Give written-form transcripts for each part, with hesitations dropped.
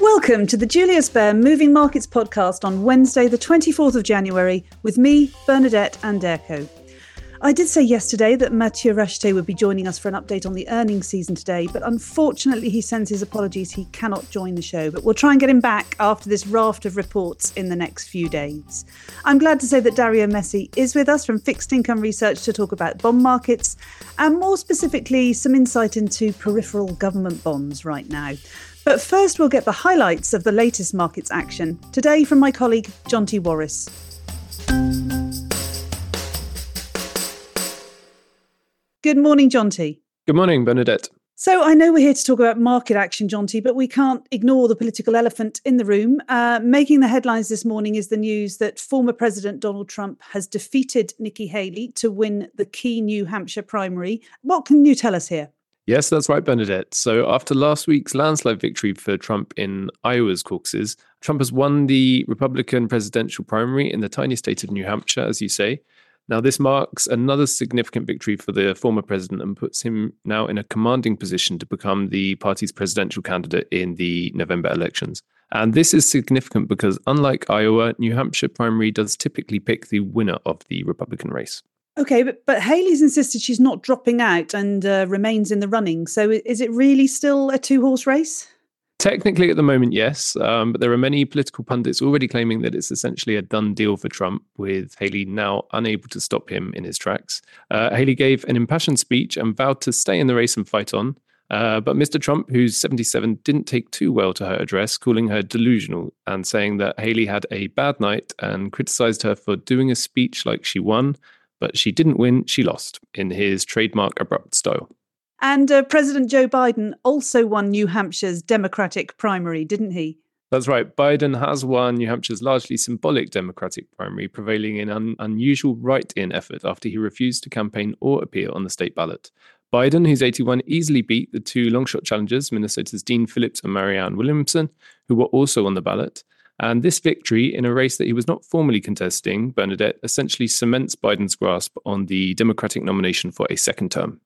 Welcome to the Julius Baer Moving Markets podcast on Wednesday, the 24th of January, with me, Bernadette Anderko. I did say yesterday that Mathieu Rashet would be joining us for an update on the earnings season today, but unfortunately he sends his apologies he cannot join the show. But we'll try and get him back after this raft of reports in the next few days. I'm glad to say that Dario Messi is with us from Fixed Income Research to talk about bond markets and more specifically some insight into peripheral government bonds right now. But first we'll get the highlights of the latest markets action today from my colleague Jonty Warris. Good morning, Jonty. Good morning, Bernadette. So I know we're here to talk about market action, Jonty, but we can't ignore the political elephant in the room. Making the headlines this morning is the news that former President Donald Trump has defeated Nikki Haley to win the key New Hampshire primary. What can you tell us here? Yes, that's right, Bernadette. So after last week's landslide victory for Trump in Iowa's caucuses, Trump has won the Republican presidential primary in the tiny state of New Hampshire, as you say. Now, this marks another significant victory for the former president and puts him now in a commanding position to become the party's presidential candidate in the November elections. And this is significant because, unlike Iowa, New Hampshire primary does typically pick the winner of the Republican race. OK, but Haley's insisted she's not dropping out and remains in the running. So is it really still a two-horse race? Technically, at the moment, yes, but there are many political pundits already claiming that it's essentially a done deal for Trump, with Haley now unable to stop him in his tracks. Haley gave an impassioned speech and vowed to stay in the race and fight on, but Mr. Trump, who's 77, didn't take too well to her address, calling her delusional and saying that Haley had a bad night and criticised her for doing a speech like she won, but she didn't win, she lost, in his trademark abrupt style. And President Joe Biden also won New Hampshire's Democratic primary, didn't he? That's right. Biden has won New Hampshire's largely symbolic Democratic primary, prevailing in an unusual write-in effort after he refused to campaign or appear on the state ballot. Biden, who's 81, easily beat the two long-shot challengers, Minnesota's Dean Phillips and Marianne Williamson, who were also on the ballot. And this victory, in a race that he was not formally contesting, Bernadette, essentially cements Biden's grasp on the Democratic nomination for a second term.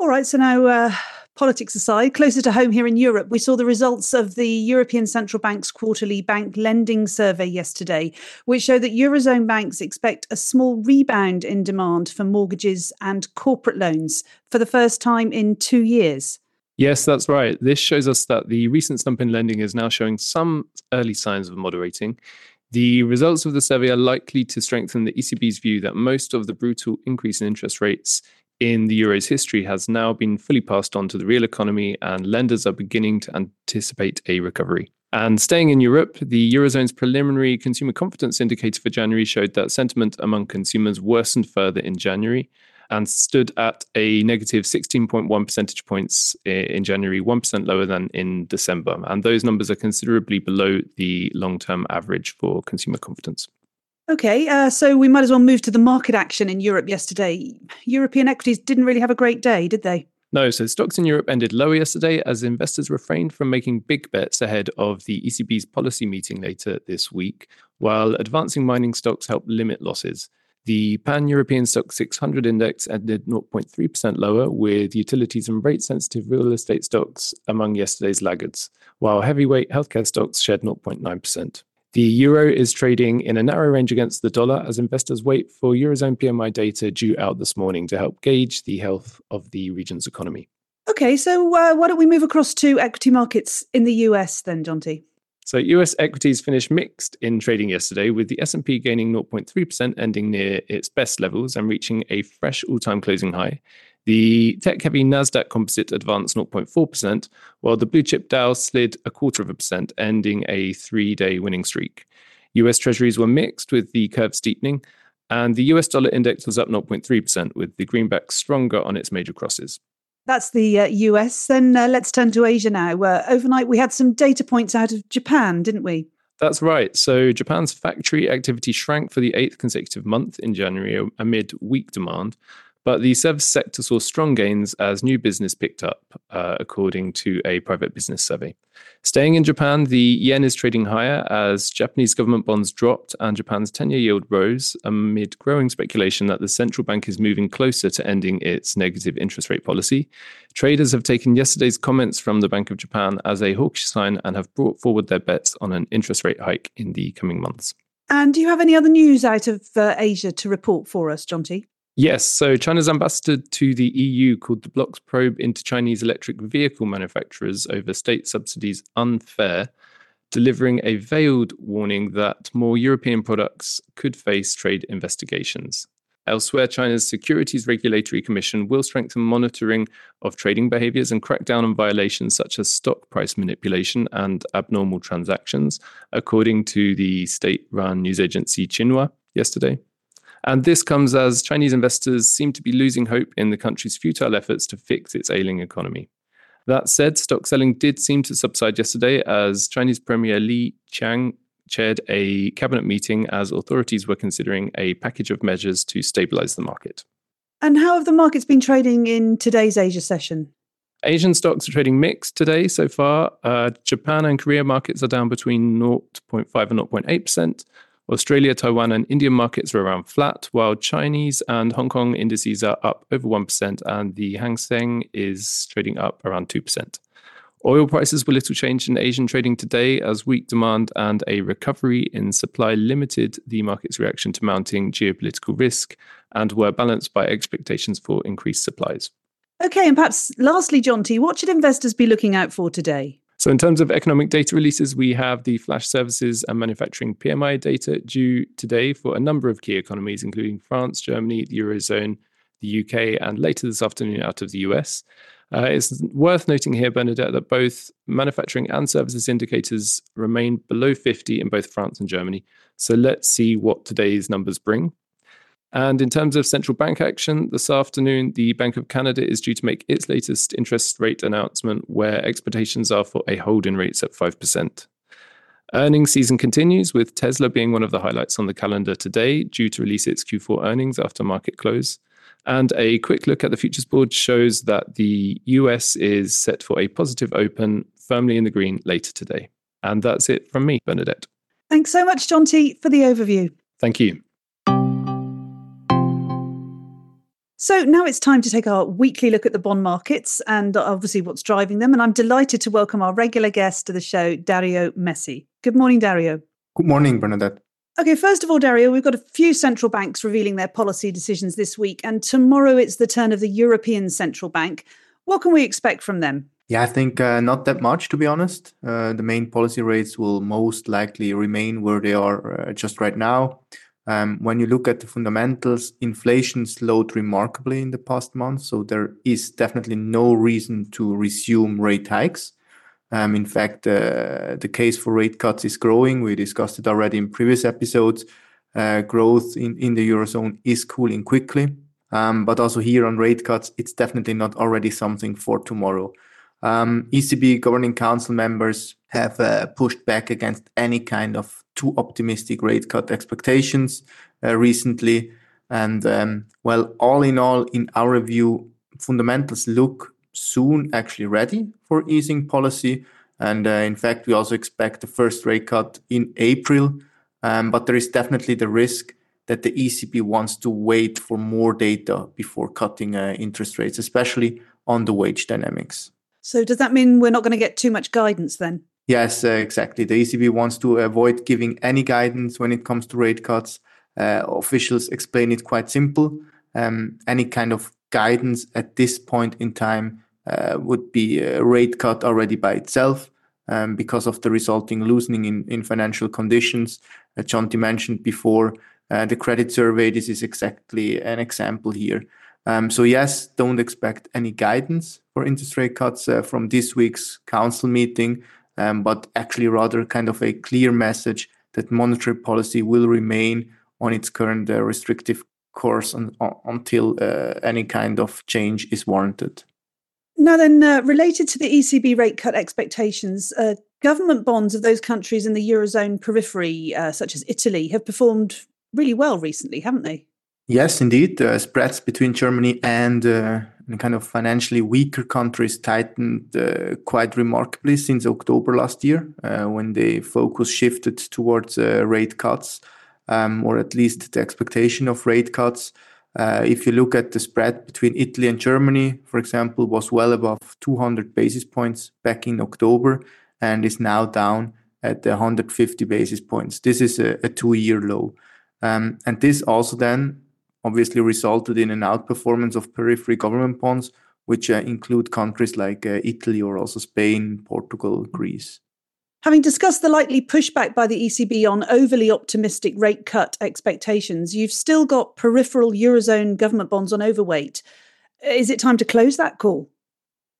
All right, so now politics aside, closer to home here in Europe, we saw the results of the European Central Bank's quarterly bank lending survey yesterday, which showed that Eurozone banks expect a small rebound in demand for mortgages and corporate loans for the first time in 2 years. Yes, that's right. This shows us that the recent slump in lending is now showing some early signs of moderating. The results of the survey are likely to strengthen the ECB's view that most of the brutal increase in interest rates in the euro's history has now been fully passed on to the real economy, and lenders are beginning to anticipate a recovery. And staying in Europe, the Eurozone's preliminary consumer confidence indicator for January showed that sentiment among consumers worsened further in January and stood at a negative 16.1 percentage points in January, 1% lower than in December. And those numbers are considerably below the long-term average for consumer confidence. OK, so we might as well move to the market action in Europe yesterday. European equities didn't really have a great day, did they? No, so stocks in Europe ended lower yesterday as investors refrained from making big bets ahead of the ECB's policy meeting later this week, while advancing mining stocks helped limit losses. The pan-European Stock 600 index ended 0.3% lower, with utilities and rate-sensitive real estate stocks among yesterday's laggards, while heavyweight healthcare stocks shed 0.9%. The euro is trading in a narrow range against the dollar as investors wait for Eurozone PMI data due out this morning to help gauge the health of the region's economy. OK, so why don't we move across to equity markets in the US then, Jonty? So US equities finished mixed in trading yesterday, with the S&P gaining 0.3%, ending near its best levels and reaching a fresh all-time closing high. The tech-heavy Nasdaq Composite advanced 0.4%, while the blue-chip Dow slid 0.25%, ending a 3-day winning streak. US Treasuries were mixed, with the curve steepening, and the US dollar index was up 0.3%, with the greenback stronger on its major crosses. That's the US. Then let's turn to Asia now. Overnight, we had some data points out of Japan, didn't we? That's right. So Japan's factory activity shrank for the 8th consecutive month in January amid weak demand. But the service sector saw strong gains as new business picked up, according to a private business survey. Staying in Japan, the yen is trading higher as Japanese government bonds dropped and Japan's 10-year yield rose amid growing speculation that the central bank is moving closer to ending its negative interest rate policy. Traders have taken yesterday's comments from the Bank of Japan as a hawkish sign and have brought forward their bets on an interest rate hike in the coming months. And do you have any other news out of Asia to report for us, Jonty? Yes, so China's ambassador to the EU called the bloc's probe into Chinese electric vehicle manufacturers over state subsidies unfair, delivering a veiled warning that more European products could face trade investigations. Elsewhere, China's Securities Regulatory Commission will strengthen monitoring of trading behaviours and crack down on violations such as stock price manipulation and abnormal transactions, according to the state-run news agency Xinhua yesterday. And this comes as Chinese investors seem to be losing hope in the country's futile efforts to fix its ailing economy. That said, stock selling did seem to subside yesterday as Chinese Premier Li Qiang chaired a cabinet meeting as authorities were considering a package of measures to stabilise the market. And how have the markets been trading in today's Asia session? Asian stocks are trading mixed today so far. Japan and Korea markets are down between 0.5 and 0.8%. Australia, Taiwan and Indian markets are around flat, while Chinese and Hong Kong indices are up over 1% and the Hang Seng is trading up around 2%. Oil prices were little changed in Asian trading today as weak demand and a recovery in supply limited the market's reaction to mounting geopolitical risk and were balanced by expectations for increased supplies. Okay, and perhaps lastly, Jonty, what should investors be looking out for today? So in terms of economic data releases, we have the flash services and manufacturing PMI data due today for a number of key economies, including France, Germany, the Eurozone, the UK, and later this afternoon out of the US. It's worth noting here, Bernadette, that both manufacturing and services indicators remain below 50 in both France and Germany. So let's see what today's numbers bring. And in terms of central bank action, this afternoon, the Bank of Canada is due to make its latest interest rate announcement, where expectations are for a hold in rates at 5%. Earnings season continues, with Tesla being one of the highlights on the calendar today, due to release its Q4 earnings after market close. And a quick look at the futures board shows that the US is set for a positive open, firmly in the green later today. And that's it from me, Bernadette. Thanks so much, Jonty, for the overview. Thank you. So now it's time to take our weekly look at the bond markets and obviously what's driving them. And I'm delighted to welcome our regular guest to the show, Dario Messi. Good morning, Dario. Good morning, Bernadette. Okay, first of all, Dario, we've got a few central banks revealing their policy decisions this week. And tomorrow it's the turn of the European Central Bank. What can we expect from them? Yeah, I think not that much, to be honest. The main policy rates will most likely remain where they are just right now. When you look at the fundamentals, inflation slowed remarkably in the past month, so there is definitely no reason to resume rate hikes. In fact, the case for rate cuts is growing. We discussed it already in previous episodes. Growth in the Eurozone is cooling quickly. But also here on rate cuts, it's definitely not already something for tomorrow. ECB governing council members have pushed back against any kind of too optimistic rate cut expectations recently. And well, all in all, in our view, fundamentals look soon actually ready for easing policy. And in fact, we also expect the first rate cut in April. But there is definitely the risk that the ECB wants to wait for more data before cutting interest rates, especially on the wage dynamics. So does that mean we're not going to get too much guidance then? Yes, exactly. The ECB wants to avoid giving any guidance when it comes to rate cuts. Officials explain it quite simple. Any kind of guidance at this point in time would be a rate cut already by itself because of the resulting loosening in financial conditions. Jonty mentioned before the credit survey. This is exactly an example here. So yes, don't expect any guidance for interest rate cuts from this week's council meeting, but actually rather kind of a clear message that monetary policy will remain on its current restrictive course until any kind of change is warranted. Now then, related to the ECB rate cut expectations, government bonds of those countries in the Eurozone periphery, such as Italy, have performed really well recently, haven't they? Yes, indeed. Spreads between Germany and kind of financially weaker countries tightened quite remarkably since October last year, when the focus shifted towards rate cuts, or at least the expectation of rate cuts. If you look at the spread between Italy and Germany, for example, was well above 200 basis points back in October and is now down at 150 basis points. This is a two-year low. And this also then obviously resulted in an outperformance of periphery government bonds, which include countries like Italy or also Spain, Portugal, Greece. Having discussed the likely pushback by the ECB on overly optimistic rate cut expectations, you've still got peripheral Eurozone government bonds on overweight. Is it time to close that call?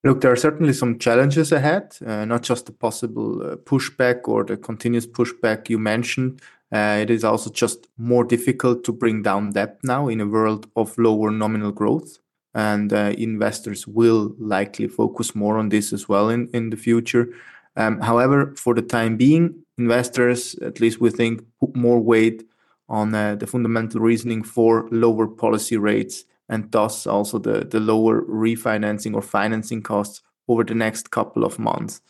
Look, there are certainly some challenges ahead, not just the possible pushback or the continuous pushback you mentioned. It is also just more difficult to bring down debt now in a world of lower nominal growth. And investors will likely focus more on this as well in the future. However, for the time being, investors, at least we think, put more weight on the fundamental reasoning for lower policy rates and thus also the lower refinancing or financing costs over the next couple of months.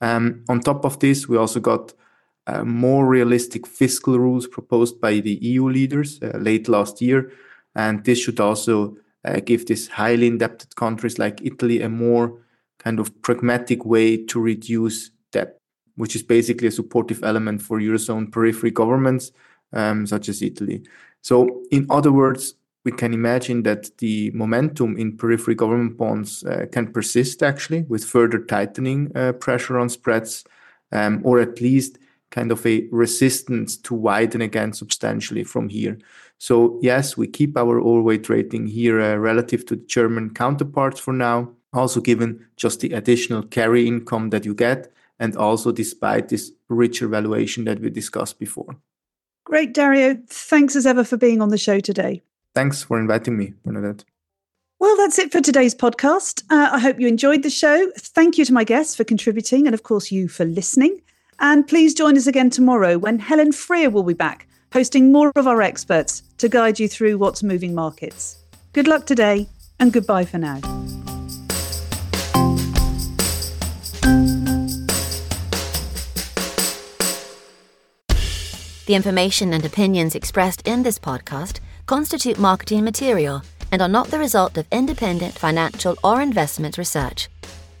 On top of this, we also got more realistic fiscal rules proposed by the EU leaders late last year. And this should also give these highly indebted countries like Italy a more kind of pragmatic way to reduce debt, which is basically a supportive element for Eurozone periphery governments such as Italy. So in other words, we can imagine that the momentum in periphery government bonds can persist actually with further tightening pressure on spreads, or at least kind of a resistance to widen again substantially from here. So yes, we keep our overweight rating here relative to the German counterparts for now, also given just the additional carry income that you get and also despite this richer valuation that we discussed before. Great, Dario. Thanks as ever for being on the show today. Thanks for inviting me, Bernadette. Well, that's it for today's podcast. I hope you enjoyed the show. Thank you to my guests for contributing and of course you for listening. And please join us again tomorrow when Helen Freer will be back, hosting more of our experts to guide you through what's moving markets. Good luck today and goodbye for now. The information and opinions expressed in this podcast constitute marketing material and are not the result of independent financial or investment research.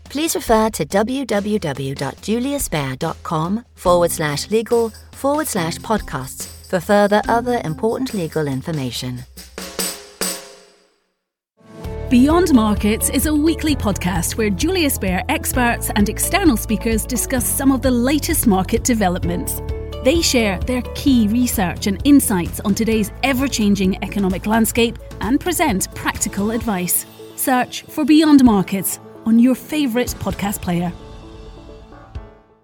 Please refer to www.juliusbaer.com/legal/podcasts for further other important legal information. Beyond Markets is a weekly podcast where Julius Baer experts and external speakers discuss some of the latest market developments. They share their key research and insights on today's ever-changing economic landscape and present practical advice. Search for Beyond Markets on your favourite podcast player.